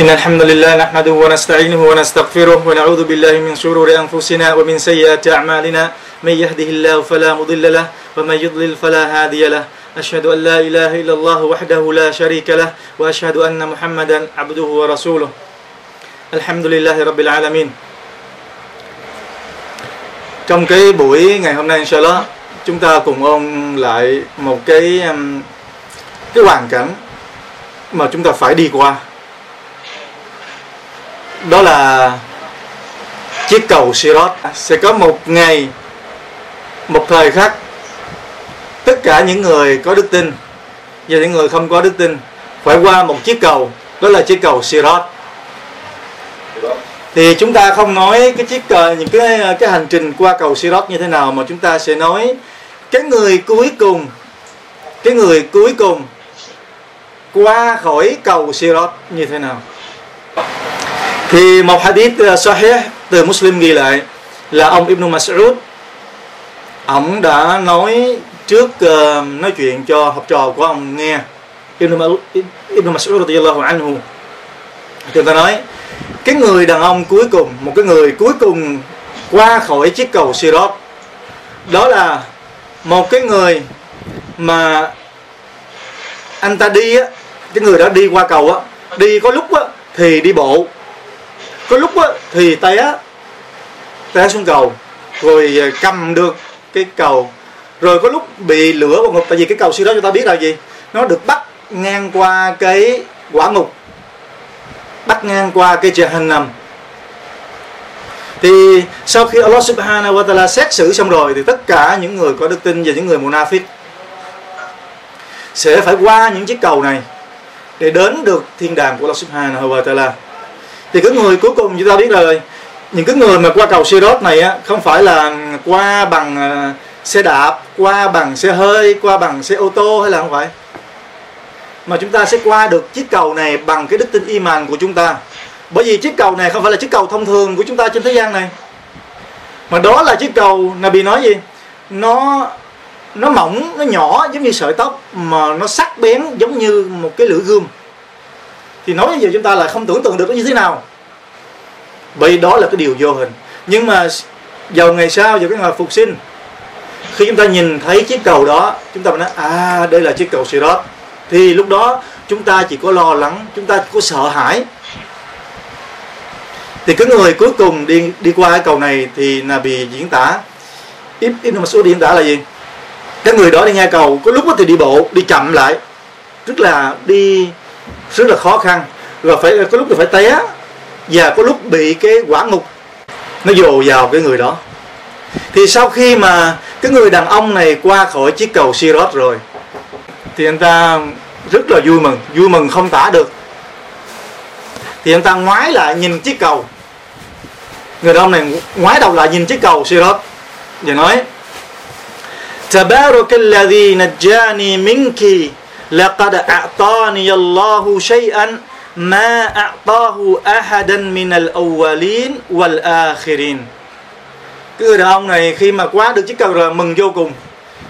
إن الحمد لله نحمده ونستعينه ونستغفره ونعوذ بالله من شرور أنفسنا ومن سيئات أعمالنا من يهده الله فلا مضل له ومن يضلل فلا هادي له أشهد أن لا إله إلا الله وحده لا شريك له وأشهد أن محمدا عبده ورسوله الحمد لله رب العالمين. Trong cái buổi ngày hôm nay inshallah, chúng ta cùng ôn lại một cái hoàn cảnh mà chúng ta phải đi qua. Đó là chiếc cầu Sirat. Sẽ có một ngày, một thời khắc, tất cả những người có đức tin và những người không có đức tin phải qua một chiếc cầu, đó là chiếc cầu Sirat. Thì chúng ta không nói cái chiếc cầu, những cái hành trình qua cầu Sirat như thế nào, mà chúng ta sẽ nói cái người cuối cùng qua khỏi cầu Sirat như thế nào. Thì một hadith sahih từ Muslim ghi lại là ông Ibn Mas'ud, ông đã nói trước, nói chuyện cho học trò của ông nghe. Ibn Mas'ud radiyallahu anhu, chúng ta nói cái người đàn ông cuối cùng, một cái người cuối cùng qua khỏi chiếc cầu Sirat, đó là một cái người mà anh ta đi á, cái người đó đi qua cầu á, đi có lúc á thì đi bộ, có lúc á thì té xuống cầu rồi cầm được cái cầu, rồi có lúc bị lửa vào ngục. Tại vì cái cầu Sirat chúng ta biết là gì, nó được bắt ngang qua cái quả ngục, bắt ngang qua cái Jahannam. Thì sau khi Allah subhanahu wa ta'ala xét xử xong rồi thì tất cả những người có đức tin và những người munafiq sẽ phải qua những chiếc cầu này để đến được thiên đàng của Allah subhanahu wa ta'ala. Thì cái người cuối cùng chúng ta biết rồi, những cái người mà qua cầu Sirat này á, không phải là qua bằng xe đạp, qua bằng xe hơi, qua bằng xe ô tô hay là không phải, mà chúng ta sẽ qua được chiếc cầu này bằng cái đức tin iman của chúng ta. Bởi vì chiếc cầu này không phải là chiếc cầu thông thường của chúng ta trên thế gian này, mà đó là chiếc cầu Nabi nói gì, nó mỏng, nó nhỏ giống như sợi tóc, mà nó sắc bén giống như một cái lưỡi gươm. Thì nói như vậy chúng ta là không tưởng tượng được nó như thế nào, bởi vì đó là cái điều vô hình. Nhưng mà vào ngày sau, vào cái ngày phục sinh, khi chúng ta nhìn thấy chiếc cầu đó, chúng ta nói à, đây là chiếc cầu Sirat. Thì lúc đó chúng ta chỉ có lo lắng, chúng ta chỉ có sợ hãi. Thì cái người cuối cùng đi qua cái cầu này thì Nabi diễn tả, Ibn Mas'ud diễn tả là gì, cái người đó đi ngang cầu có lúc thì đi bộ, đi chậm lại, tức là đi rất là khó khăn, rồi phải có lúc thì phải té, và có lúc bị cái quả ngục nó dồ vào cái người đó. Thì sau khi mà cái người đàn ông này qua khỏi chiếc cầu Sirat rồi thì anh ta rất là vui mừng không tả được. Thì anh ta ngoái lại nhìn chiếc cầu, người đàn ông này ngoái đầu lại nhìn chiếc cầu Sirat và nói: Tabarakalladhi najjani minki laqad a'tani Allahu shay'an ma a'tahu ahadan minal awwalin wal akhirin. Cái người đàn ông này khi mà qua được chiếc cầu rồi mừng vô cùng,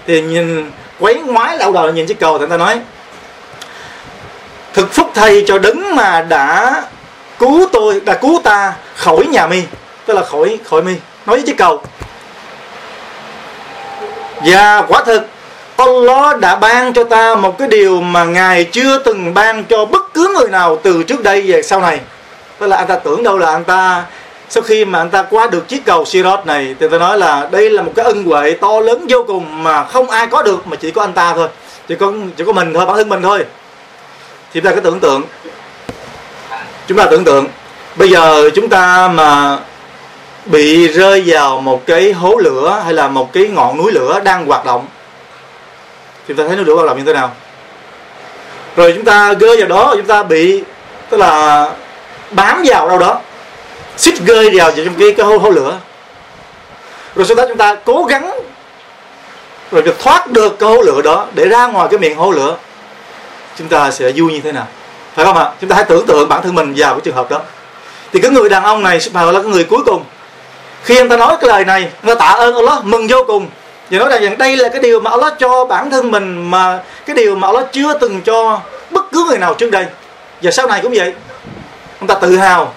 thì nhìn quấy ngoái lão đầu nhìn chiếc cầu thì người ta nói: Thực phúc thay cho đấng mà đã cứu ta khỏi nhà mi, tức là khỏi mi, nói với chiếc cầu. Và quả thực Allah đã ban cho ta một cái điều mà Ngài chưa từng ban cho bất cứ người nào từ trước đây về sau này. Tức là anh ta tưởng đâu là anh ta, sau khi mà anh ta qua được chiếc cầu Sirat này, thì tôi nói là đây là một cái ân huệ to lớn vô cùng mà không ai có được, mà chỉ có anh ta thôi, chỉ có mình thôi, bản thân mình thôi. Thì chúng ta cứ tưởng tượng, bây giờ chúng ta mà bị rơi vào một cái hố lửa hay là một cái ngọn núi lửa đang hoạt động, thì chúng ta thấy núi lửa hoạt động như thế nào. Rồi chúng ta rơi vào đó, chúng ta bị, tức là bám vào đâu đó, xích gơi vào trong cái hố lửa. Rồi sau đó chúng ta cố gắng rồi được thoát được cái hố lửa đó, để ra ngoài cái miệng hố lửa, chúng ta sẽ vui như thế nào, phải không ạ? Chúng ta hãy tưởng tượng bản thân mình vào cái trường hợp đó. Thì cái người đàn ông này là cái người cuối cùng. Khi anh ta nói cái lời này, người tạ ơn Allah mừng vô cùng, và nói rằng đây là cái điều mà Allah cho bản thân mình, mà cái điều mà Allah chưa từng cho bất cứ người nào trước đây và sau này cũng vậy. Chúng ta tự hào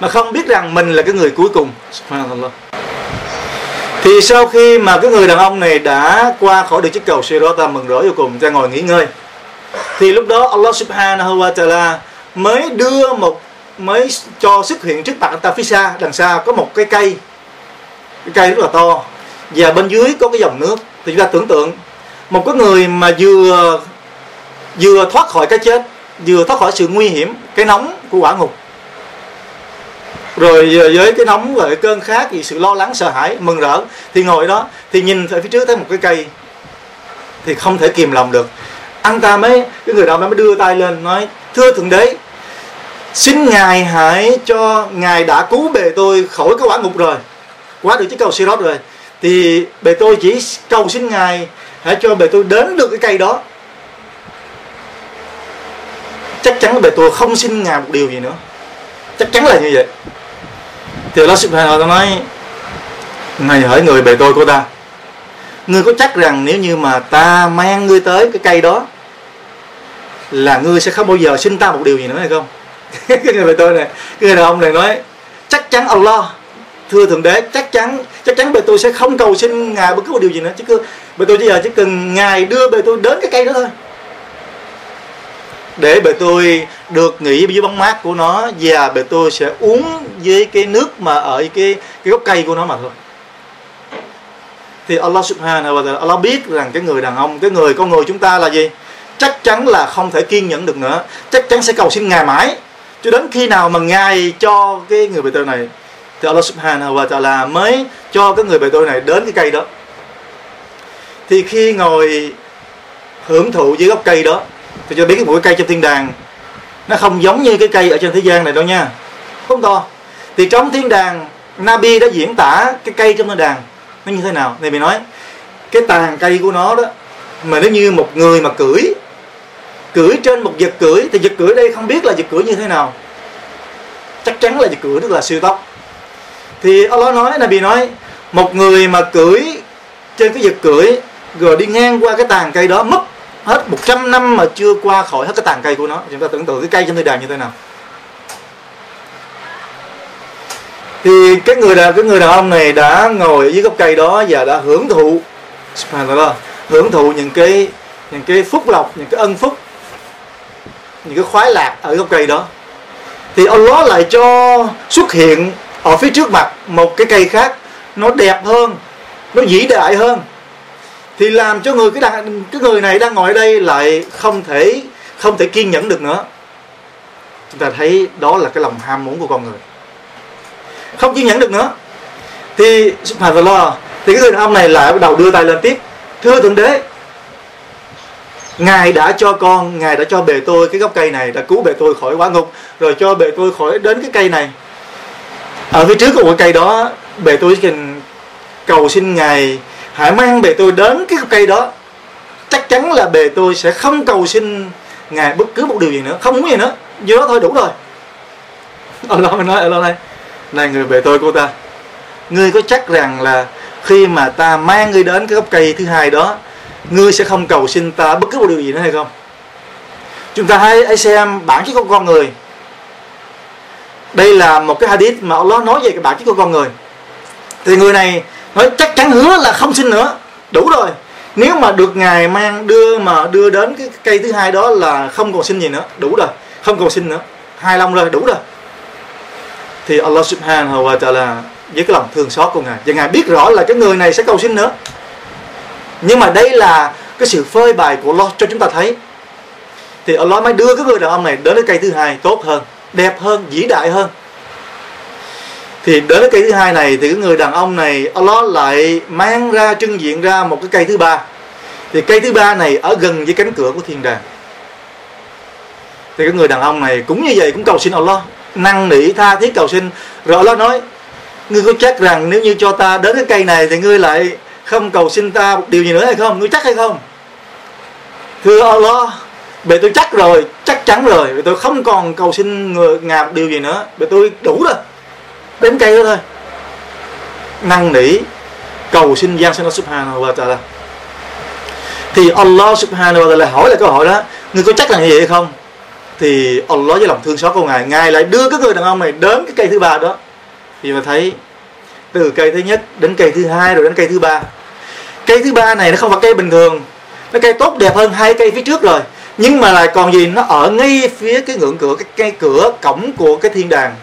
mà không biết rằng mình là cái người cuối cùng. Subhanallah. Thì sau khi mà cái người đàn ông này đã qua khỏi được chiếc cầu Sirat, mừng rỡ vô cùng, ra ngồi nghỉ ngơi, thì lúc đó Allah subhanahu wa ta'ala mới cho xuất hiện trước mặt anh ta. Phía xa, đằng xa có một cái cây, cái cây rất là to, và bên dưới có cái dòng nước. Thì chúng ta tưởng tượng một cái người mà vừa thoát khỏi cái chết, vừa thoát khỏi sự nguy hiểm, cái nóng của hỏa ngục, rồi với cái nóng và cái cơn khát, vì sự lo lắng, sợ hãi, mừng rỡ, thì ngồi đó, thì nhìn ở phía trước thấy một cái cây, thì không thể kìm lòng được. Anh ta cái người đó mới đưa tay lên nói: thưa Thượng Đế, xin Ngài hãy cho, Ngài đã cứu bề tôi khỏi cái hỏa ngục rồi, quá được chiếc cầu Sirat rồi, thì bề tôi chỉ cầu xin Ngài hãy cho bề tôi đến được cái cây đó. Chắc chắn bề tôi không xin Ngài một điều gì nữa, chắc chắn là như vậy. Thì Allah subhanahu wa ta'ala nói: Ngài hỏi người bề tôi của ta, ngươi có chắc rằng nếu như mà ta mang ngươi tới cái cây đó là ngươi sẽ không bao giờ xin ta một điều gì nữa hay không? Cái người bề tôi này, cái người đàn ông này nói: chắc chắn Allah, thưa Thượng Đế, chắc chắn bề tôi sẽ không cầu xin Ngài bất cứ một điều gì nữa, bề tôi chỉ cần Ngài đưa bề tôi đến cái cây đó thôi, để bề tôi được nghỉ dưới bóng mát của nó, và bề tôi sẽ uống với cái nước mà ở cái gốc cây của nó mà thôi. Thì Allah subhanahu wa ta'ala, Allah biết rằng cái người đàn ông, cái người con người chúng ta là gì? Chắc chắn là không thể kiên nhẫn được nữa, chắc chắn sẽ cầu xin Ngài mãi, cho đến khi nào mà Ngài cho cái người bề tôi này, thì Allah subhanahu wa ta'ala mới cho cái người bề tôi này đến cái cây đó. Thì khi ngồi hưởng thụ dưới gốc cây đó, tôi cho biết cái bụi cây trong thiên đàng nó không giống như cái cây ở trên thế gian này đâu nha, không to. Thì trong thiên đàng, Nabi đã diễn tả cái cây trong thiên đàng nó như thế nào. Này mình nói cái tàn cây của nó đó, mà nếu như một người mà cưỡi trên một vật cưỡi, thì vật cưỡi đây không biết là vật cưỡi như thế nào, chắc chắn là vật cưỡi tức là siêu tốc. Thì Allah nói, Nabi nói, một người mà cưỡi trên cái vật cưỡi rồi đi ngang qua cái tàn cây đó, mất hết 100 năm mà chưa qua khỏi hết cái tàn cây của nó. Chúng ta tưởng tượng cái cây trong thiên đàng như thế nào. Thì cái người đàn ông này đã ngồi ở dưới gốc cây đó và đã hưởng thụ, những cái phúc lộc, những cái ân phúc, những cái khoái lạc ở gốc cây đó. Thì Allah lại cho xuất hiện ở phía trước mặt một cái cây khác, nó đẹp hơn, nó vĩ đại hơn, thì làm cho cái người này đang ngồi ở đây lại không thể kiên nhẫn được nữa. Chúng ta thấy đó là cái lòng ham muốn của con người, không kiên nhẫn được nữa. Thì subhanallah, thì cái người đàn ông này lại bắt đầu đưa tay lên tiếp: thưa Thượng Đế, Ngài đã cho bề tôi cái gốc cây này, đã cứu bề tôi khỏi hỏa ngục, rồi cho bề tôi khỏi đến cái cây này. Ở phía trước của cái cây đó, bề tôi chỉ cần cầu xin Ngài hãy mang bề tôi đến cái cây đó, chắc chắn là bề tôi sẽ không cầu xin Ngài bất cứ một điều gì nữa, không muốn gì nữa, như đó thôi đủ rồi. Allah mới nói, Allah này người bề tôi của ta, ngươi có chắc rằng là khi mà ta mang ngươi đến cái gốc cây thứ hai đó, ngươi sẽ không cầu xin ta bất cứ một điều gì nữa hay không? Chúng ta hãy xem bản chất của con người. Đây là một cái hadith mà Allah nói về cái bản chất của con người. Thì người này nói chắc chắn hứa là không xin nữa, đủ rồi, nếu mà được Ngài đưa đến cái cây thứ hai đó là không còn xin gì nữa, đủ rồi, không còn xin nữa, hài lòng rồi, đủ rồi. Thì Allah subhanahu wa ta'ala với cái lòng thương xót của Ngài, và Ngài biết rõ là cái người này sẽ cầu xin nữa, nhưng mà đây là cái sự phơi bày của Allah cho chúng ta thấy. Thì Allah mới đưa cái người đàn ông này đến cái cây thứ hai tốt hơn, đẹp hơn, vĩ đại hơn. Thì đến cái cây thứ hai này, thì cái người đàn ông này Allah lại mang ra, trưng diện ra một cái cây thứ ba. Thì cây thứ ba này ở gần với cánh cửa của thiên đàng. Thì cái người đàn ông này cũng như vậy, cũng cầu xin Allah, năn nỉ tha thiết cầu xin. Rồi Allah nói, ngươi có chắc rằng nếu như cho ta đến cái cây này thì ngươi lại không cầu xin ta một điều gì nữa hay không? Ngươi chắc hay không? Thưa Allah, bề tôi chắc rồi, chắc chắn rồi, bề tôi không còn cầu xin Ngài một điều gì nữa, bề tôi đủ rồi, đến cây đó thôi. Năn nỉ cầu xin giang Allah subhanahu wa ta'ala. Thì Allah subhanahu wa ta'ala hỏi lại câu hỏi đó, ngươi có chắc là như vậy hay không? thì Allah với lòng thương xót của Ngài, Ngài lại đưa cái người đàn ông này đến cái cây thứ ba đó. Thì mà thấy từ cây thứ nhất đến cây thứ hai rồi đến cây thứ ba. Cây thứ ba này nó không phải cây bình thường, nó cây tốt đẹp hơn hai cây phía trước rồi, nhưng mà lại còn gì, nó ở ngay phía cái ngưỡng cửa, cái cửa cổng của cái thiên đàng.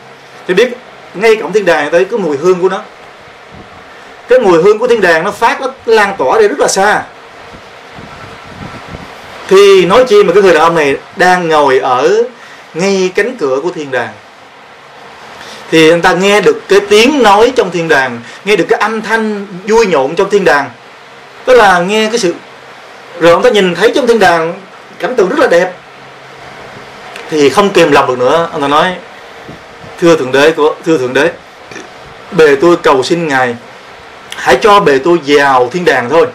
Thì biết ngay cổng thiên đàng tới cái mùi hương của nó, cái mùi hương của thiên đàng nó phát, nó lan tỏa đi rất là xa. Thì nói chi mà cái người đàn ông này đang ngồi ở ngay cánh cửa của thiên đàng. Thì người ta nghe được cái tiếng nói trong thiên đàng, nghe được cái âm thanh vui nhộn trong thiên đàng, tức là nghe cái sự. Rồi ông ta nhìn thấy trong thiên đàng cảnh tượng rất là đẹp, thì không kìm lòng được nữa, ông ta nói: Thưa Thượng Đế, bề tôi cầu xin Ngài hãy cho bề tôi vào thiên đàng thôi.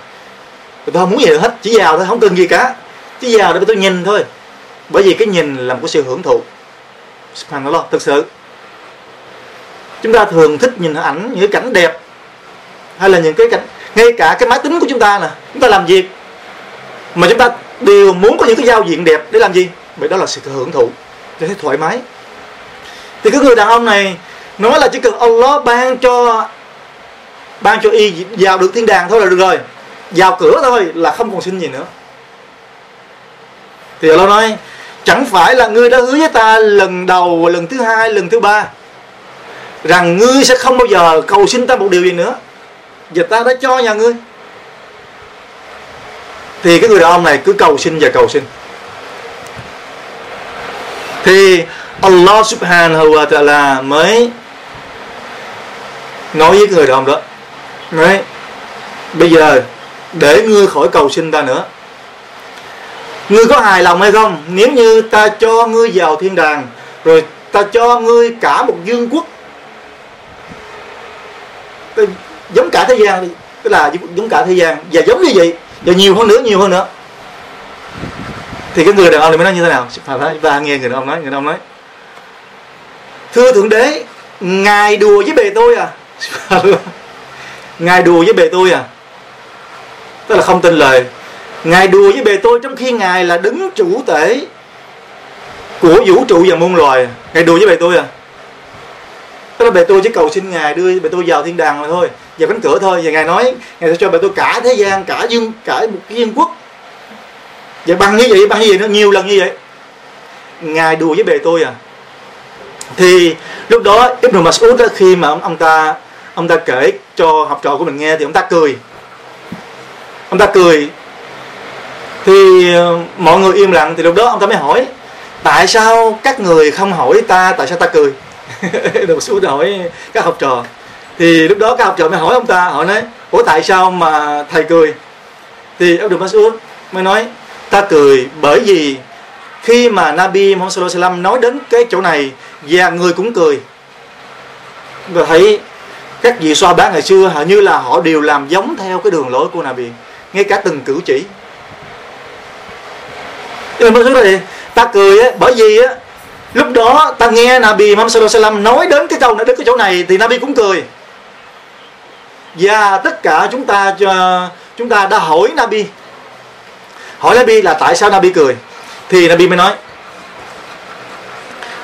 Tôi không muốn gì hết, chỉ vào thôi, không cần gì cả, chỉ vào để tôi nhìn thôi. Bởi vì cái nhìn là một cái sự hưởng thụ. Subhanallah, thật sự chúng ta thường thích nhìn ảnh, những cái cảnh đẹp, hay là những cái cảnh, ngay cả cái máy tính của chúng ta nè, chúng ta làm việc mà chúng ta đều muốn có những cái giao diện đẹp để làm gì? Bởi đó là sự hưởng thụ, để thấy thoải mái. Thì cái người đàn ông này nói là chỉ cần Allah ban cho y vào được thiên đàng thôi là được rồi, vào cửa thôi là không còn xin gì nữa. Thì Allah nói: chẳng phải là ngươi đã hứa với ta lần đầu, lần thứ hai, lần thứ ba rằng ngươi sẽ không bao giờ cầu xin ta một điều gì nữa, và ta đã cho nhà ngươi. Thì cái người đàn ông này cứ cầu xin và cầu xin. Thì Allah subhanahu wa ta'ala mới nói với người đàn ông đó: đấy, bây giờ để ngươi khỏi cầu xin ta nữa, ngươi có hài lòng hay không? Nếu như ta cho ngươi vào thiên đàng, rồi ta cho ngươi cả một vương quốc giống cả thế gian, tức là giống cả thế gian, và giống như vậy, và nhiều hơn nữa. Thì cái người đàn ông này mới nói như thế nào? Và nghe người đàn ông nói: thưa Thượng Đế, Ngài đùa với bề tôi à? Ngài đùa với bề tôi à? Tức là không tin lời. Ngài đùa với bề tôi trong khi Ngài là đứng chủ tể của vũ trụ và muôn loài. Ngài đùa với bề tôi à? Tức là bề tôi chỉ cầu xin Ngài đưa bề tôi vào thiên đàng mà thôi, vào cánh cửa thôi. Và Ngài nói Ngài sẽ cho bề tôi cả thế gian, cả một cái vương quốc. Vậy bằng như vậy nó nhiều lần như vậy. Ngài đùa với bề tôi à? Thì lúc đó Ibn Mas'ud đó, khi mà ông ta kể cho học trò của mình nghe thì ông ta cười. Thì mọi người im lặng. Thì lúc đó ông ta mới hỏi: tại sao các người không hỏi ta tại sao ta cười? Ibn Mas'ud hỏi các học trò. Thì lúc đó các học trò mới hỏi ông ta, hỏi nói: ủa tại sao mà thầy cười? Thì Ibn Mas'ud mới nói: ta cười bởi vì khi mà Nabi Muhammad nói đến cái chỗ này và người cũng cười. Và thấy các vị xoa bá ngày xưa hầu như là họ đều làm giống theo cái đường lối của Nabi, ngay cả từng cử chỉ. Cho nên nói này, ta cười á, bởi vì á, lúc đó ta nghe Nabi Muhammad nói đến cái câu này, đến cái chỗ này thì Nabi cũng cười. Và tất cả chúng ta đã hỏi Nabi là tại sao Nabi cười. Thì Nabi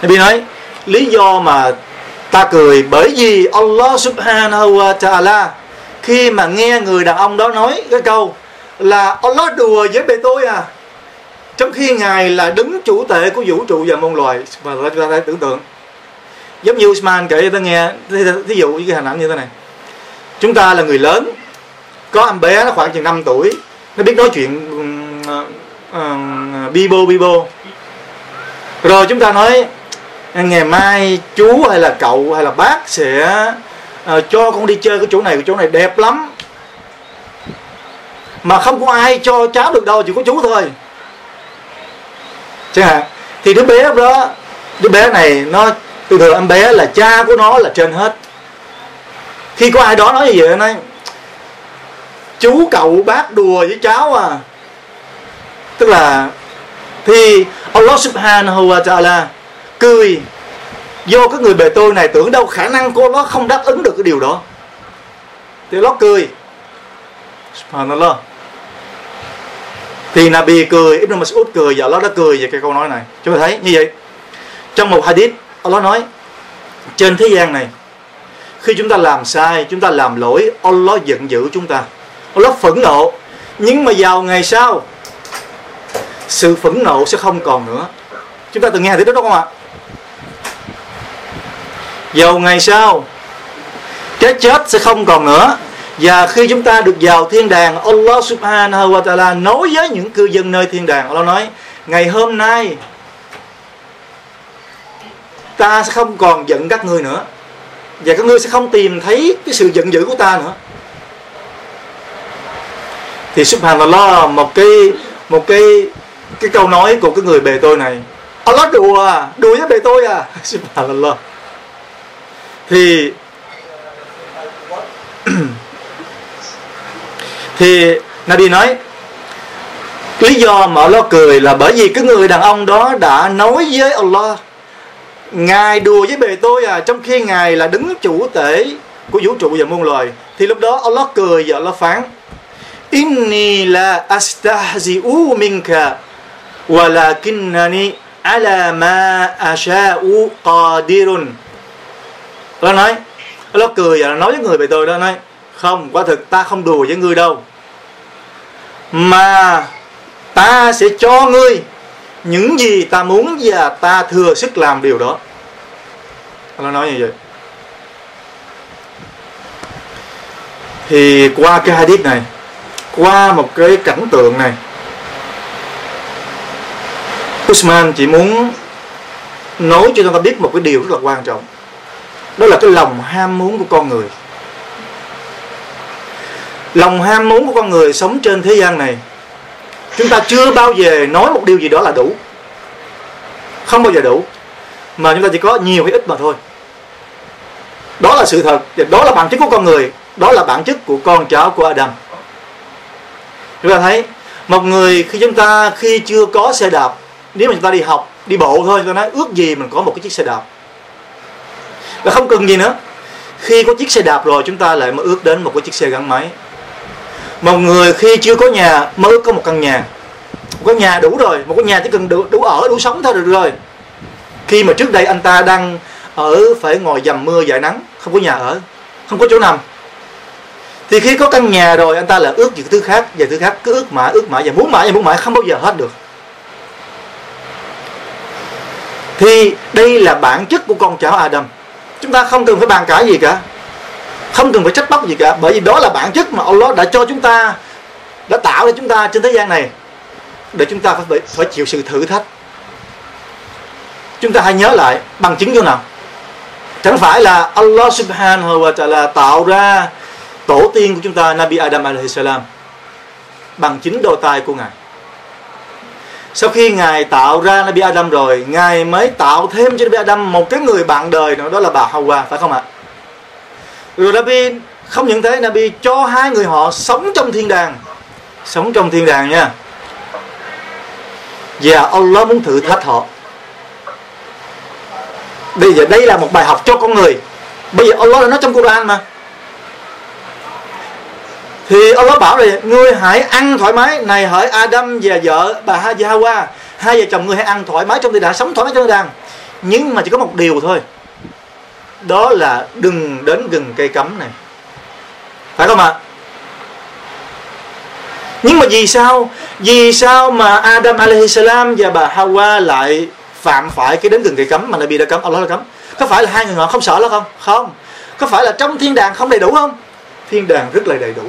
nói lý do mà ta cười bởi vì Allah subhanahu wa ta'ala khi mà nghe người đàn ông đó nói cái câu là Allah đùa với bề tôi à, trong khi Ngài là đứng chủ tể của vũ trụ và muôn loài. Mà chúng ta phải tưởng tượng giống như Usman kể cho ta nghe, thí dụ với cái hình ảnh như thế này: chúng ta là người lớn, có em bé nó khoảng chừng 5 tuổi, nó biết nói chuyện bibo. Rồi chúng ta nói ngày mai chú hay là cậu hay là bác sẽ cho con đi chơi cái chỗ này đẹp lắm. Mà không có ai cho cháu được đâu, chỉ có chú thôi. Chẳng hạn. Thì đứa bé này nó từ từ, em bé là cha của nó là trên hết. Khi có ai đó nói như vậy, nói chú cậu bác đùa với cháu à. Tức là thì Allah subhanahu wa ta'ala cười vô cái người bề tôi này, tưởng đâu khả năng của nó không đáp ứng được cái điều đó thì nó cười. Subhanallah. Thì Nabi cười, Ibn Mas'ud cười và Allah đã cười về cái câu nói này. Chúng ta thấy như vậy. Trong một hadith, Allah nói trên thế gian này, khi chúng ta làm sai, chúng ta làm lỗi, Allah giận dữ chúng ta, Allah phẫn nộ. Nhưng mà vào ngày sau, sự phẫn nộ sẽ không còn nữa. Chúng ta từng nghe hadith đó không ạ? Vào ngày sau, cái chết sẽ không còn nữa. Và khi chúng ta được vào thiên đàng, Allah subhanahu wa ta'ala nói với những cư dân nơi thiên đàng, Allah nói: ngày hôm nay ta sẽ không còn giận các ngươi nữa, và các ngươi sẽ không tìm thấy cái sự giận dữ của ta nữa. Thì subhanallah, một cái câu nói của cái người bề tôi này, Allah đùa à, đùa với bề tôi à, subhanallah. Thì Nabi nói lý do mà Allah cười là bởi vì cái người đàn ông đó đã nói với Allah: ngài đùa với bề tôi à, trong khi ngài là đứng chủ tể của vũ trụ và muôn loài. Thì lúc đó Allah cười và Allah phán: Inni la astahzi'u minka walakinnani ala ma asha'u qadirun. Allah nói, Allah cười và nói với người bề tôi đó, nói: không, quả thực ta không đùa với ngươi đâu, mà ta sẽ cho ngươi những gì ta muốn và ta thừa sức làm điều đó. Allah nói như vậy. Thì qua cái hadith này, qua một cái cảnh tượng này, Usman chỉ muốn nói cho chúng ta biết một cái điều rất là quan trọng. Đó là cái lòng ham muốn của con người. Lòng ham muốn của con người sống trên thế gian này, chúng ta chưa bao giờ nói một điều gì đó là đủ. Không bao giờ đủ. Mà chúng ta chỉ có nhiều hay ít mà thôi. Đó là sự thật. Và đó là bản chất của con người. Đó là bản chất của con cháu của Adam. Chúng ta thấy một người khi chưa có xe đạp, nếu mà chúng ta đi học, đi bộ thôi, chúng ta nói ước gì mình có một cái chiếc xe đạp, là không cần gì nữa. Khi có chiếc xe đạp rồi, chúng ta lại mơ ước đến một cái chiếc xe gắn máy. Một người khi chưa có nhà, mơ ước có một căn nhà. Một căn nhà đủ rồi, một căn nhà chỉ cần đủ ở, đủ sống thôi được rồi. Khi mà trước đây anh ta đang ở phải ngồi dầm mưa dãi nắng, không có nhà ở, không có chỗ nằm, thì khi có căn nhà rồi, anh ta lại ước những thứ khác, và thứ khác cứ ước mãi và muốn mãi, không bao giờ hết được. Thì đây là bản chất của con cháu Adam. Chúng ta không cần phải bàn cãi gì cả, không cần phải trách móc gì cả, bởi vì đó là bản chất mà Allah đã cho chúng ta, đã tạo ra chúng ta trên thế gian này, để chúng ta phải chịu sự thử thách. Chúng ta hãy nhớ lại bằng chứng chỗ nào. Chẳng phải là Allah subhanahu wa ta'ala tạo ra tổ tiên của chúng ta, Nabi Adam alaihi salam, bằng chính đôi tay của Ngài. Sau khi Ngài tạo ra Nabi Adam rồi, Ngài mới tạo thêm cho Nabi Adam một cái người bạn đời nữa, đó là bà Hawwa, phải không ạ? Rồi Nabi không những thế, Nabi cho hai người họ sống trong thiên đàng. Sống trong thiên đàng nha. Và Allah muốn thử thách họ. Đây là một bài học cho con người. Bây giờ Allah đã nói trong Quran mà. Thì Allah bảo là ngươi hãy ăn thoải mái. Này hỡi Adam và vợ bà Hawwa, hai vợ chồng ngươi hãy ăn thoải mái trong thiên đàng, sống thoải mái trong thiên đàng. Nhưng mà chỉ có một điều thôi, đó là đừng đến gần cây cấm này, phải không ạ? Nhưng mà vì sao mà Adam alaihi salam và bà Hawwa lại phạm phải cái đến gần cây cấm mà Nabi đã cấm, Allah đã cấm? Có phải là hai người họ không sợ lắm không? Không. Có phải là trong thiên đàng không đầy đủ không? Thiên đàng rất là đầy đủ.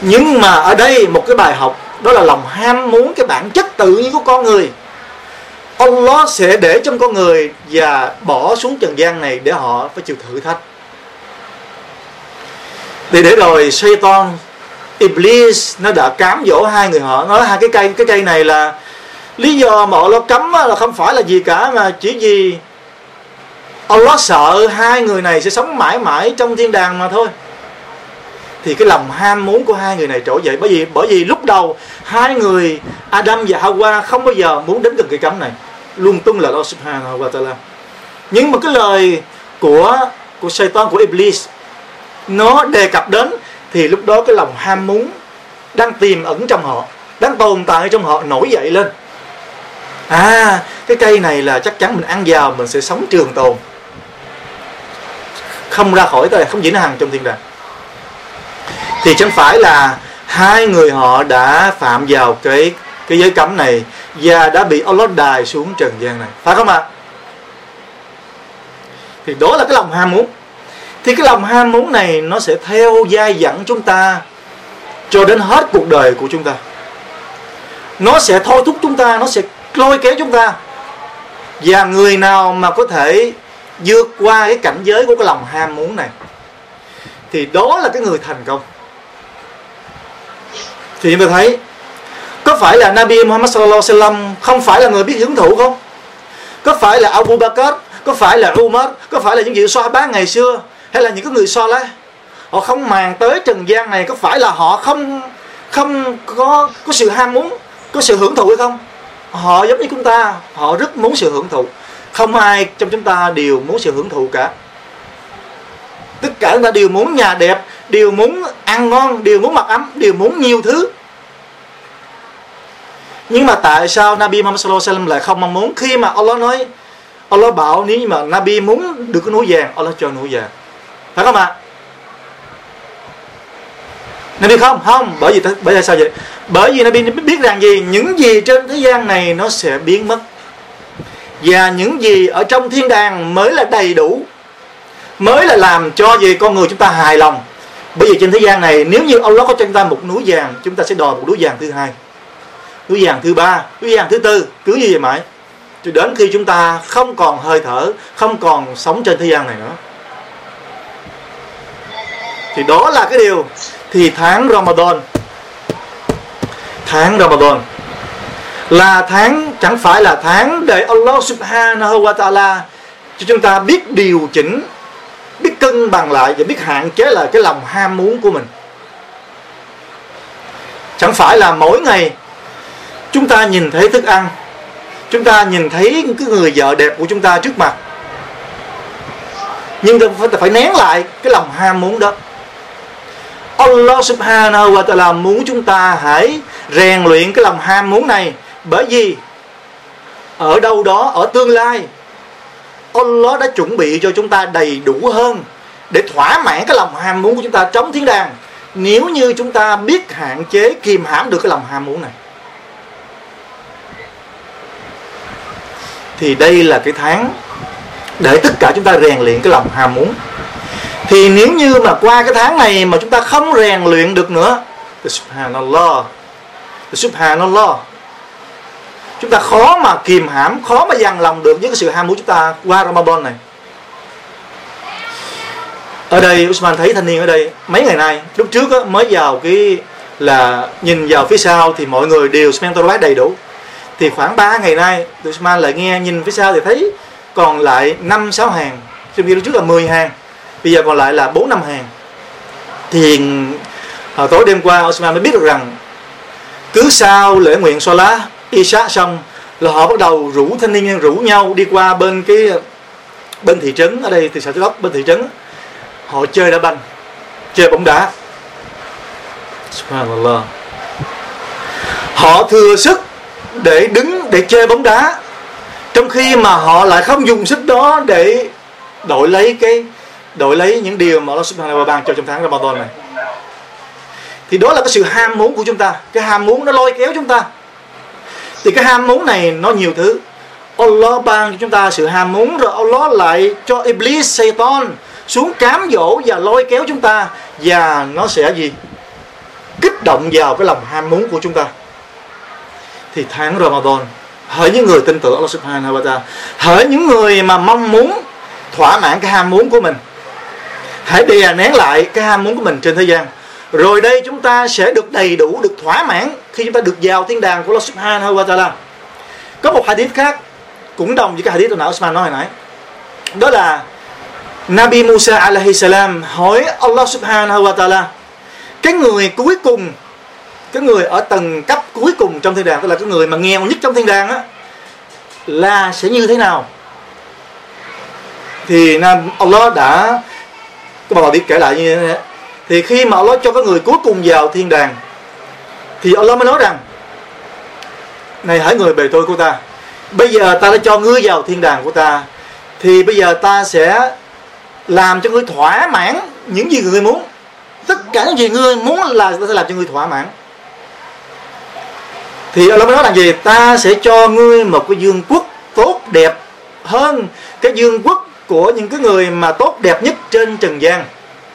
Nhưng mà ở đây một cái bài học, đó là lòng ham muốn, cái bản chất tự nhiên của con người. Allah sẽ để trong con người và bỏ xuống trần gian này để họ phải chịu thử thách. Thì để rồi Satan, Iblis nó đã cám dỗ hai người họ, nói hai cái cây này là lý do mà Allah cấm là không phải là gì cả, mà chỉ vì Allah sợ hai người này sẽ sống mãi mãi trong thiên đàng mà thôi. Thì cái lòng ham muốn của hai người này trỗi dậy, bởi vì lúc đầu hai người Adam và Hawwa không bao giờ muốn đến gần cây cấm này, luôn tung lời Allah subhanahu wa ta'ala. Nhưng mà cái lời của Satan, của Iblis nó đề cập đến, thì lúc đó cái lòng ham muốn đang tiềm ẩn trong họ, đã đang tồn tại trong họ nổi dậy lên. À, cái cây này là chắc chắn mình ăn vào mình sẽ sống trường tồn, không ra khỏi đời, không dính hằng trong thiên đàng. Thì chẳng phải là hai người họ đã phạm vào cái giới cấm này và đã bị Allah đài xuống trần gian này, phải không ạ? Thì đó là cái lòng ham muốn. Thì cái lòng ham muốn này nó sẽ theo dai dẳng chúng ta cho đến hết cuộc đời của chúng ta. Nó sẽ thôi thúc chúng ta, nó sẽ lôi kéo chúng ta. Và người nào mà có thể vượt qua cái cảnh giới của cái lòng ham muốn này thì đó là cái người thành công. Thì chúng ta thấy, có phải là Nabi Muhammad sallallahu alaihi wasallam không phải là người biết hưởng thụ không? Có phải là Abu Bakr, có phải là Umar, có phải là những vị Sahaba ngày xưa, hay là những cái người Saleh, họ không màng tới trần gian này, có phải là họ không có sự ham muốn, có sự hưởng thụ hay không? Họ giống như chúng ta, họ rất muốn sự hưởng thụ. Không ai trong chúng ta đều muốn sự hưởng thụ cả. Tất cả chúng ta đều muốn nhà đẹp, đều muốn ăn ngon, đều muốn mặc ấm, đều muốn nhiều thứ. Nhưng mà tại sao Nabi Muhammad sallallahu alaihi wasallam lại không mong muốn? Khi mà Allah nói, Allah bảo nếu như mà Nabi muốn được cái núi vàng, Allah cho núi vàng, phải không ạ? Nabi không, bởi vì sao vậy? Bởi vì Nabi biết rằng gì? Những gì trên thế gian này nó sẽ biến mất, và những gì ở trong thiên đàng mới là đầy đủ, mới là làm cho gì con người chúng ta hài lòng. Bởi vì trên thế gian này, nếu như Allah có cho chúng ta một núi vàng, chúng ta sẽ đòi một núi vàng thứ hai, núi vàng thứ ba, núi vàng thứ tư, cứ như vậy mãi, cho đến khi chúng ta không còn hơi thở, không còn sống trên thế gian này nữa. Thì đó là cái điều. Thì tháng Ramadan là tháng, chẳng phải là tháng để Allah subhanahu wa ta'ala cho chúng ta biết điều chỉnh, biết cân bằng lại và biết hạn chế lại cái lòng ham muốn của mình. Chẳng phải là mỗi ngày chúng ta nhìn thấy thức ăn, chúng ta nhìn thấy cái người vợ đẹp của chúng ta trước mặt, nhưng phải nén lại cái lòng ham muốn đó. Allah subhanahu wa ta'ala muốn chúng ta hãy rèn luyện cái lòng ham muốn này. Bởi vì ở đâu đó, ở tương lai, Allah đã chuẩn bị cho chúng ta đầy đủ hơn để thỏa mãn cái lòng ham muốn của chúng ta trong thiên đàng, nếu như chúng ta biết hạn chế, kiềm hãm được cái lòng ham muốn này. Thì đây là cái tháng để tất cả chúng ta rèn luyện cái lòng ham muốn. Thì nếu như mà qua cái tháng này mà chúng ta không rèn luyện được nữa, Subhanallah, chúng ta khó mà kìm hãm, khó mà dằn lòng được với cái sự ham muốn chúng ta qua Ramadan này. Ở đây Usman thấy thanh niên ở đây mấy ngày nay, lúc trước đó, mới vào cái là nhìn vào phía sau thì mọi người đều smentolite đầy đủ. Thì khoảng 3 ngày nay Usman lại nghe nhìn phía sau thì thấy còn lại 5-6 hàng, lúc trước là 10 hàng, bây giờ còn lại là 4-5 hàng. Thì tối đêm qua Osman mới biết được rằng cứ sau lễ nguyện Salat Isha xong là họ bắt đầu rủ thanh niên đi qua bên thị trấn, ở đây thì xã Lóc, bên thị trấn họ chơi đá banh, chơi bóng đá. Subhanallah, họ thừa sức để đứng để chơi bóng đá, trong khi mà họ lại không dùng sức đó để đổi lấy những điều mà Allah subhanahu wa ta'ala ban cho trong tháng Ramadan này. Thì đó là cái sự ham muốn của chúng ta, cái ham muốn nó lôi kéo chúng ta. Thì cái ham muốn này nó nhiều thứ. Allah ban cho chúng ta sự ham muốn, rồi Allah lại cho Iblis, Satan xuống cám dỗ và lôi kéo chúng ta, và nó sẽ gì? Kích động vào cái lòng ham muốn của chúng ta. Thì tháng Ramadan, hỡi những người tin tưởng Allah subhanahu wa ta'ala, hỡi những người mà mong muốn thỏa mãn cái ham muốn của mình, hãy đè nén lại cái ham muốn của mình trên thế gian, rồi đây chúng ta sẽ được đầy đủ, được thỏa mãn khi chúng ta được vào thiên đàng của Allah subhanahu wa ta'ala. Có một hadith khác cũng đồng với cái hadith hồi nãy Usman nói hồi nãy, đó là Nabi Musa alaihi salam hỏi Allah subhanahu wa ta'ala, cái người cuối cùng, cái người ở tầng cấp cuối cùng trong thiên đàng, tức là cái người mà nghèo nhất trong thiên đàng á, là sẽ như thế nào. Thì Allah đã, các bạn biết kể lại như thế này, thì khi mà Allah cho cái người cuối cùng vào thiên đàng thì Allah mới nói rằng này hỡi người bề tôi của ta, bây giờ ta đã cho ngươi vào thiên đàng của ta, thì bây giờ ta sẽ làm cho ngươi thỏa mãn những gì ngươi muốn. Tất cả những gì ngươi muốn là ta sẽ làm cho ngươi thỏa mãn. Thì Allah mới nói là gì? Ta sẽ cho ngươi một cái vương quốc tốt đẹp hơn cái vương quốc của những cái người mà tốt đẹp nhất trên trần gian.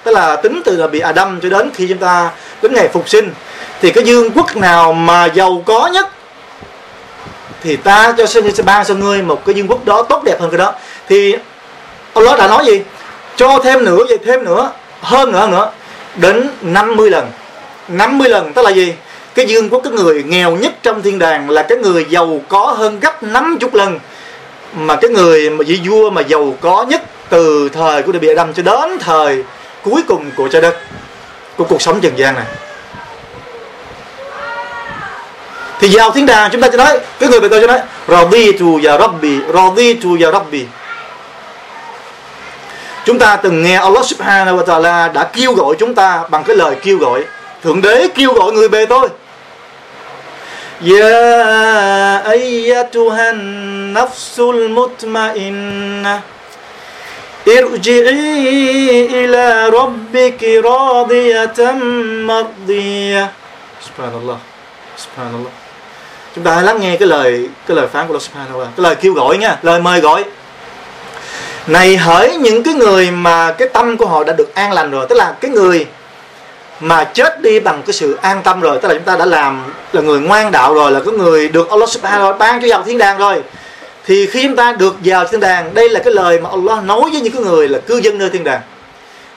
Tức là tính từ là bị Adam cho đến khi chúng ta đến ngày phục sinh, thì cái vương quốc nào mà giàu có nhất thì ta cho ban cho ngươi một cái vương quốc đó tốt đẹp hơn cái đó. Thì Allah đã nói gì? Cho thêm nữa, vậy thêm nữa, hơn nữa, hơn nữa, đến 50 lần. 50 lần tức là gì? Cái dương của cái người nghèo nhất trong thiên đàng là cái người giàu có hơn gấp 50 lần mà cái người mà vị vua mà giàu có nhất từ thời của Nabi Adam cho đến thời cuối cùng của trái đất, của cuộc sống trần gian này. Thì vào thiên đàng chúng ta sẽ nói, cái người bị tôi sẽ nói Raditu ya Rabbi, Raditu ya Rabbi. Chúng ta từng nghe Allah subhanahu wa ta'ala đã kêu gọi chúng ta bằng cái lời kêu gọi. Thượng đế kêu gọi người bề tôi. Ya ayyatuhan nafsul mutma'inna irji'i ila rabbiki radiyatan mardiyah. Subhanallah, subhanallah. Chúng ta hãy lắng nghe cái lời phán của Allah subhanahu wa ta'ala, cái lời kêu gọi nha, lời mời gọi. Này hỡi những cái người mà cái tâm của họ đã được an lành rồi, tức là cái người mà chết đi bằng cái sự an tâm rồi, tức là chúng ta đã làm là người ngoan đạo rồi, là cái người được Allah subhanahu wa ta'ala ban cho vào thiên đàng rồi, thì khi chúng ta được vào thiên đàng, đây là cái lời mà Allah nói với những cái người là cư dân nơi thiên đàng.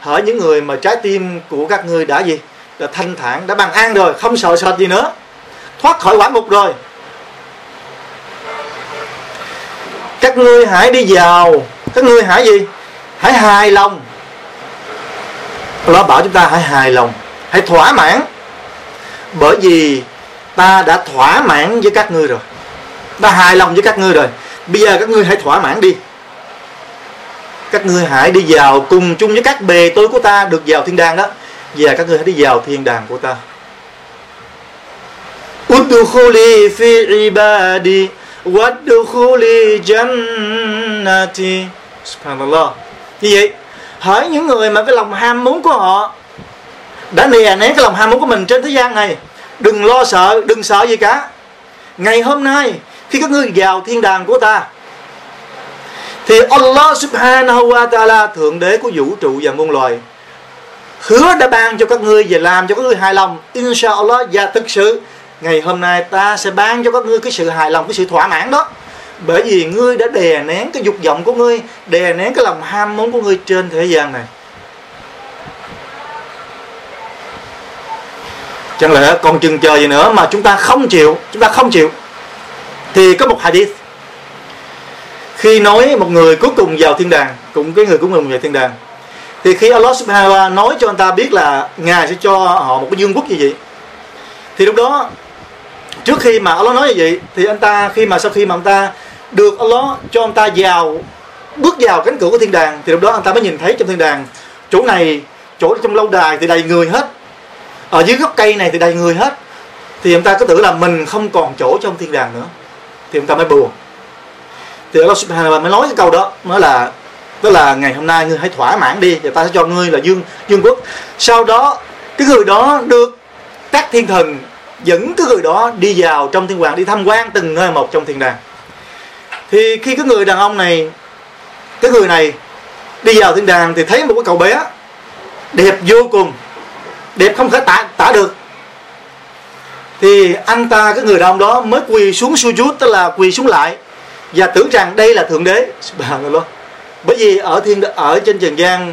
Hỡi những người mà trái tim của các người đã gì? Đã thanh thản, đã bằng an rồi, không sợ sệt gì nữa, thoát khỏi hỏa ngục rồi, các ngươi hãy đi vào, các ngươi hãy gì? Hãy hài lòng. Allah bảo chúng ta hãy hài lòng, hãy thỏa mãn, bởi vì ta đã thỏa mãn với các ngươi rồi, ta hài lòng với các ngươi rồi. Bây giờ các ngươi hãy thỏa mãn đi, các ngươi hãy đi vào cùng chung với các bề tôi của ta được vào thiên đàng đó. Và các ngươi hãy đi vào thiên đàng của ta. Udkhuli fi ibadi wadkhuli jannati. Subhanallah. Như vậy, hỡi những người mà cái lòng ham muốn của họ đã đè nén cái lòng ham muốn của mình trên thế gian này, đừng lo sợ, đừng sợ gì cả. Ngày hôm nay khi các ngươi vào thiên đàng của ta, thì Allah subhanahu wa ta'ala, thượng đế của vũ trụ và muôn loài, hứa đã ban cho các ngươi và làm cho các ngươi hài lòng. Inshallah, và thực sự ngày hôm nay ta sẽ ban cho các ngươi cái sự hài lòng, cái sự thỏa mãn đó. Bởi vì ngươi đã đè nén cái dục vọng của ngươi, đè nén cái lòng ham muốn của ngươi trên thế gian này. Chẳng lẽ còn chừng chờ gì nữa mà chúng ta không chịu, chúng ta không chịu. Thì có một hadith khi nói một người cuối cùng vào thiên đàng, cũng cái người cuối cùng vào thiên đàng, thì khi Allah subhanahu wa ta'ala nói cho anh ta biết là Ngài sẽ cho họ một cái vương quốc như vậy, thì lúc đó trước khi mà Allah nói như vậy, thì anh ta sau khi mà anh ta được Allah cho anh ta vào, bước vào cánh cửa của thiên đàng, thì lúc đó anh ta mới nhìn thấy trong thiên đàng, chỗ này, chỗ trong lâu đài thì đầy người hết, ở dưới gốc cây này thì đầy người hết, thì anh ta cứ tưởng là mình không còn chỗ trong thiên đàng nữa, thì anh ta mới buồn. Thì Allah subhanahu wa ta'ala mới nói cái câu đó, nói là tức là ngày hôm nay ngươi hãy thỏa mãn đi, và ta sẽ cho ngươi là dương quốc. Sau đó cái người đó được các thiên thần dẫn cái người đó đi vào trong thiên đàng, đi tham quan từng nơi một trong thiên đàng. Thì khi cái người đàn ông này, cái người này đi vào thiên đàng thì thấy một cái cậu bé đẹp vô cùng, đẹp không thể tả được. Thì anh ta, cái người đàn ông đó mới quỳ xuống sujud, tức là quỳ xuống lại và tưởng rằng đây là thượng đế. Bởi vì ở trên trần gian,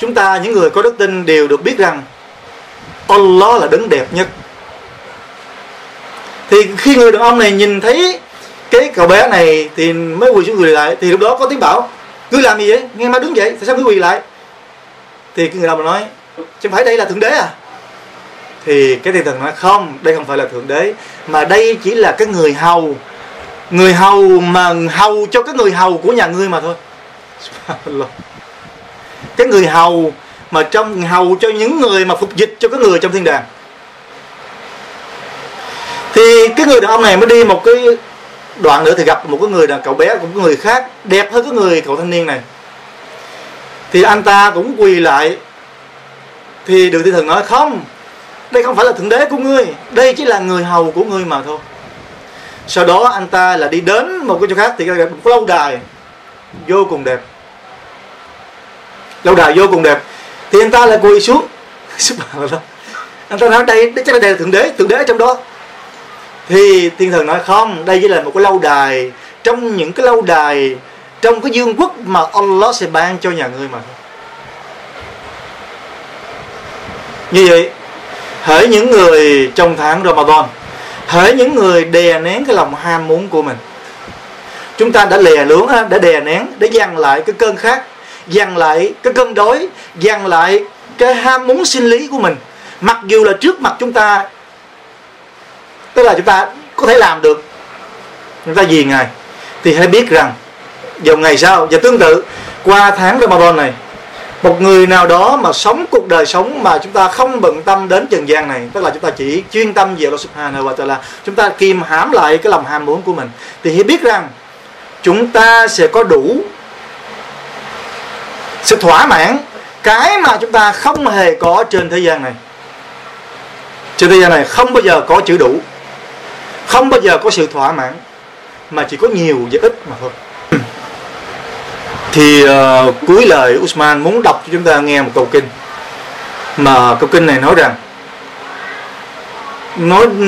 chúng ta những người có đức tin đều được biết rằng Allah là đấng đẹp nhất. Thì khi người đàn ông này nhìn thấy cái cậu bé này thì mới quỳ xuống người lại. Thì lúc đó có tiếng bảo: "Ngươi làm gì vậy? Nghe mà đứng dậy, tại sao ngươi quỳ lại?" Thì cái người đàn ông nói: "Chẳng phải đây là thượng đế à?" Thì cái thiên thần nói: "Không, đây không phải là thượng đế, mà đây chỉ là cái người hầu, người hầu mà hầu cho cái người hầu của nhà ngươi mà thôi." Cái người hầu mà trong hầu cho những người mà phục dịch cho cái người trong thiên đàng. Thì cái người đàn ông này mới đi một cái đoạn nữa thì gặp một cái người đàn cậu bé, cũng người khác đẹp hơn cái người cậu thanh niên này. Thì anh ta cũng quỳ lại. Thì Đường Thiên Thần nói không, đây không phải là thượng đế của ngươi, đây chỉ là người hầu của ngươi mà thôi. Sau đó anh ta là đi đến một cái chỗ khác thì gặp một lâu đài vô cùng đẹp. Lâu đài vô cùng đẹp. Thì anh ta lại quỳ xuống. Anh ta nói đây chắc là đây là thượng đế ở trong đó. Thì Thiên Thần nói không, đây chỉ là một cái lâu đài trong những cái lâu đài trong cái vương quốc mà Allah sẽ ban cho nhà ngươi mà. Như vậy, hỡi những người trong tháng Ramadan, hỡi những người đè nén cái lòng ham muốn của mình, chúng ta đã lè lưỡng, đã đè nén, để dằn lại cái cơn khát, dằn lại cái cơn đói, dằn lại cái ham muốn sinh lý của mình. Mặc dù là trước mặt chúng ta, tức là chúng ta có thể làm được, chúng ta vì Ngài, thì hãy biết rằng vào ngày sau, và tương tự qua tháng Ramadan này, một người nào đó mà sống cuộc đời sống mà chúng ta không bận tâm đến trần gian này, tức là chúng ta chỉ chuyên tâm về Allah subhanahu wa ta'ala, chúng ta kìm hãm lại cái lòng ham muốn của mình, thì hãy biết rằng chúng ta sẽ có đủ sự thỏa mãn cái mà chúng ta không hề có trên thế gian này. Trên thế gian này không bao giờ có chữ đủ, không bao giờ có sự thỏa mãn, mà chỉ có nhiều và ít mà thôi. Thì cuối lời Usman muốn đọc cho chúng ta nghe một câu kinh. Mà câu kinh này nói rằng,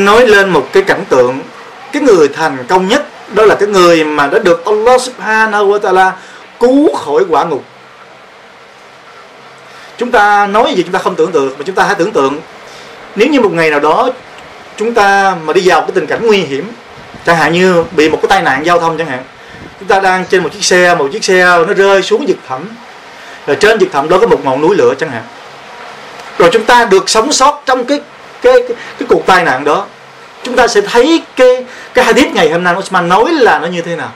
nói lên một cái cảnh tượng, cái người thành công nhất, đó là cái người mà đã được Allah subhanahu wa ta'ala cứu khỏi quả ngục. Chúng ta nói gì chúng ta không tưởng tượng, mà chúng ta hãy tưởng tượng nếu như một ngày nào đó chúng ta mà đi vào cái tình cảnh nguy hiểm, chẳng hạn như bị một cái tai nạn giao thông chẳng hạn, chúng ta đang trên một chiếc xe nó rơi xuống vực thẳm, rồi trên vực thẳm đó có một ngọn núi lửa chẳng hạn, rồi chúng ta được sống sót trong cái cuộc tai nạn đó, chúng ta sẽ thấy cái hadith ngày hôm nay Usman nói là nó như thế nào,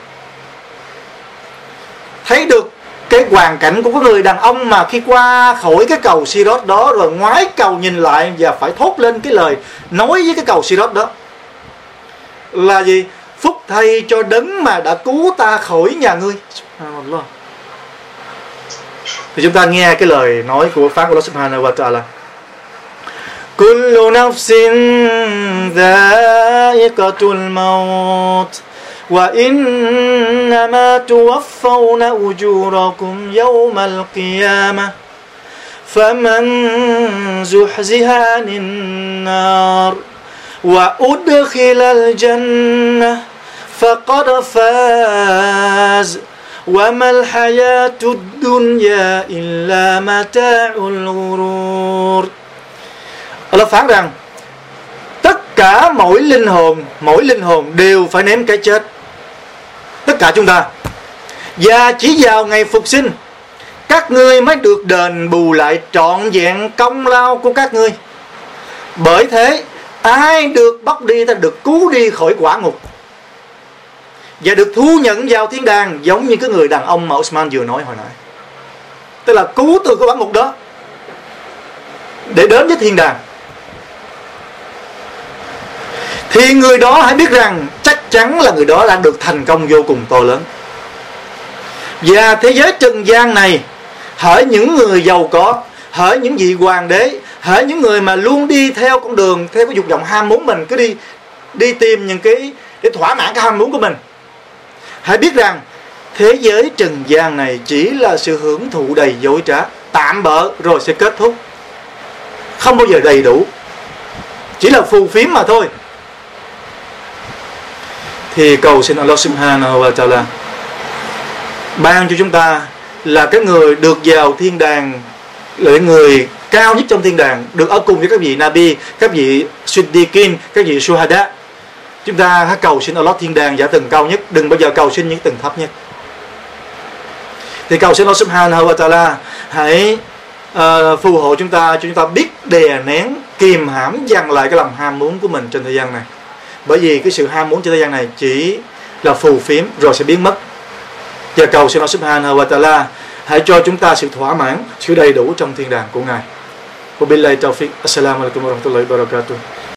thấy được cái hoàn cảnh của cái người đàn ông mà khi qua khỏi cái cầu Sirat đó, rồi ngoái cầu nhìn lại và phải thốt lên cái lời nói với cái cầu Sirat đó là gì? Phúc thay cho đấng mà đã cứu ta khỏi nhà ngươi. Thì chúng ta nghe cái lời nói của Pháp Allah subhanahu wa ta'ala. Kullu nafsin dha'iqatul maut wa innama tuwaffawna ujurakum yawmal qiyamah faman zuhziha nin-nar wa udkhilal jannah فقد فاز وما الحياة الدنيا إلا متاع الغرور. Allah phán rằng tất cả mỗi linh hồn đều phải nếm cái chết, tất cả chúng ta, và chỉ vào ngày phục sinh các ngươi mới được đền bù lại trọn vẹn công lao của các ngươi. Bởi thế ai được bắt đi ta được cứu đi khỏi quả ngục và được thu nhận vào thiên đàng, giống như cái người đàn ông mà Usman vừa nói hồi nãy, tức là cứu từ cái bản ngục đó để đến với thiên đàng. Thì người đó hãy biết rằng chắc chắn là người đó đã được thành công vô cùng to lớn. Và thế giới trần gian này, hỡi những người giàu có, hỡi những vị hoàng đế, hỡi những người mà luôn đi theo con đường, theo cái dục vọng ham muốn mình, cứ đi tìm những cái để thỏa mãn cái ham muốn của mình, hãy biết rằng thế giới trần gian này chỉ là sự hưởng thụ đầy dối trá, tạm bợ rồi sẽ kết thúc, không bao giờ đầy đủ, chỉ là phù phiếm mà thôi. Thì cầu xin Allah subhanahu wa ta'ala ban cho chúng ta là cái người được vào thiên đàng, là người cao nhất trong thiên đàng, được ở cùng với các vị Nabi, các vị Siddiqin, các vị Suhada. Chúng ta hãy cầu xin Allah thiên đàng giả tầng cao nhất, đừng bao giờ cầu xin những tầng thấp nhất. Thì cầu xin Allah subhanahu wa ta'ala hãy phù hộ chúng ta, cho chúng ta biết đè nén, kìm hãm, dằn lại cái lòng ham muốn của mình trên thời gian này. Bởi vì cái sự ham muốn trên thời gian này chỉ là phù phiếm rồi sẽ biến mất. Và cầu xin Allah subhanahu wa ta'ala hãy cho chúng ta sự thỏa mãn, sự đầy đủ trong thiên đàng của Ngài. Wa billahi tawfiq. Assalamu alaikum warahmatullahi wabarakatuh.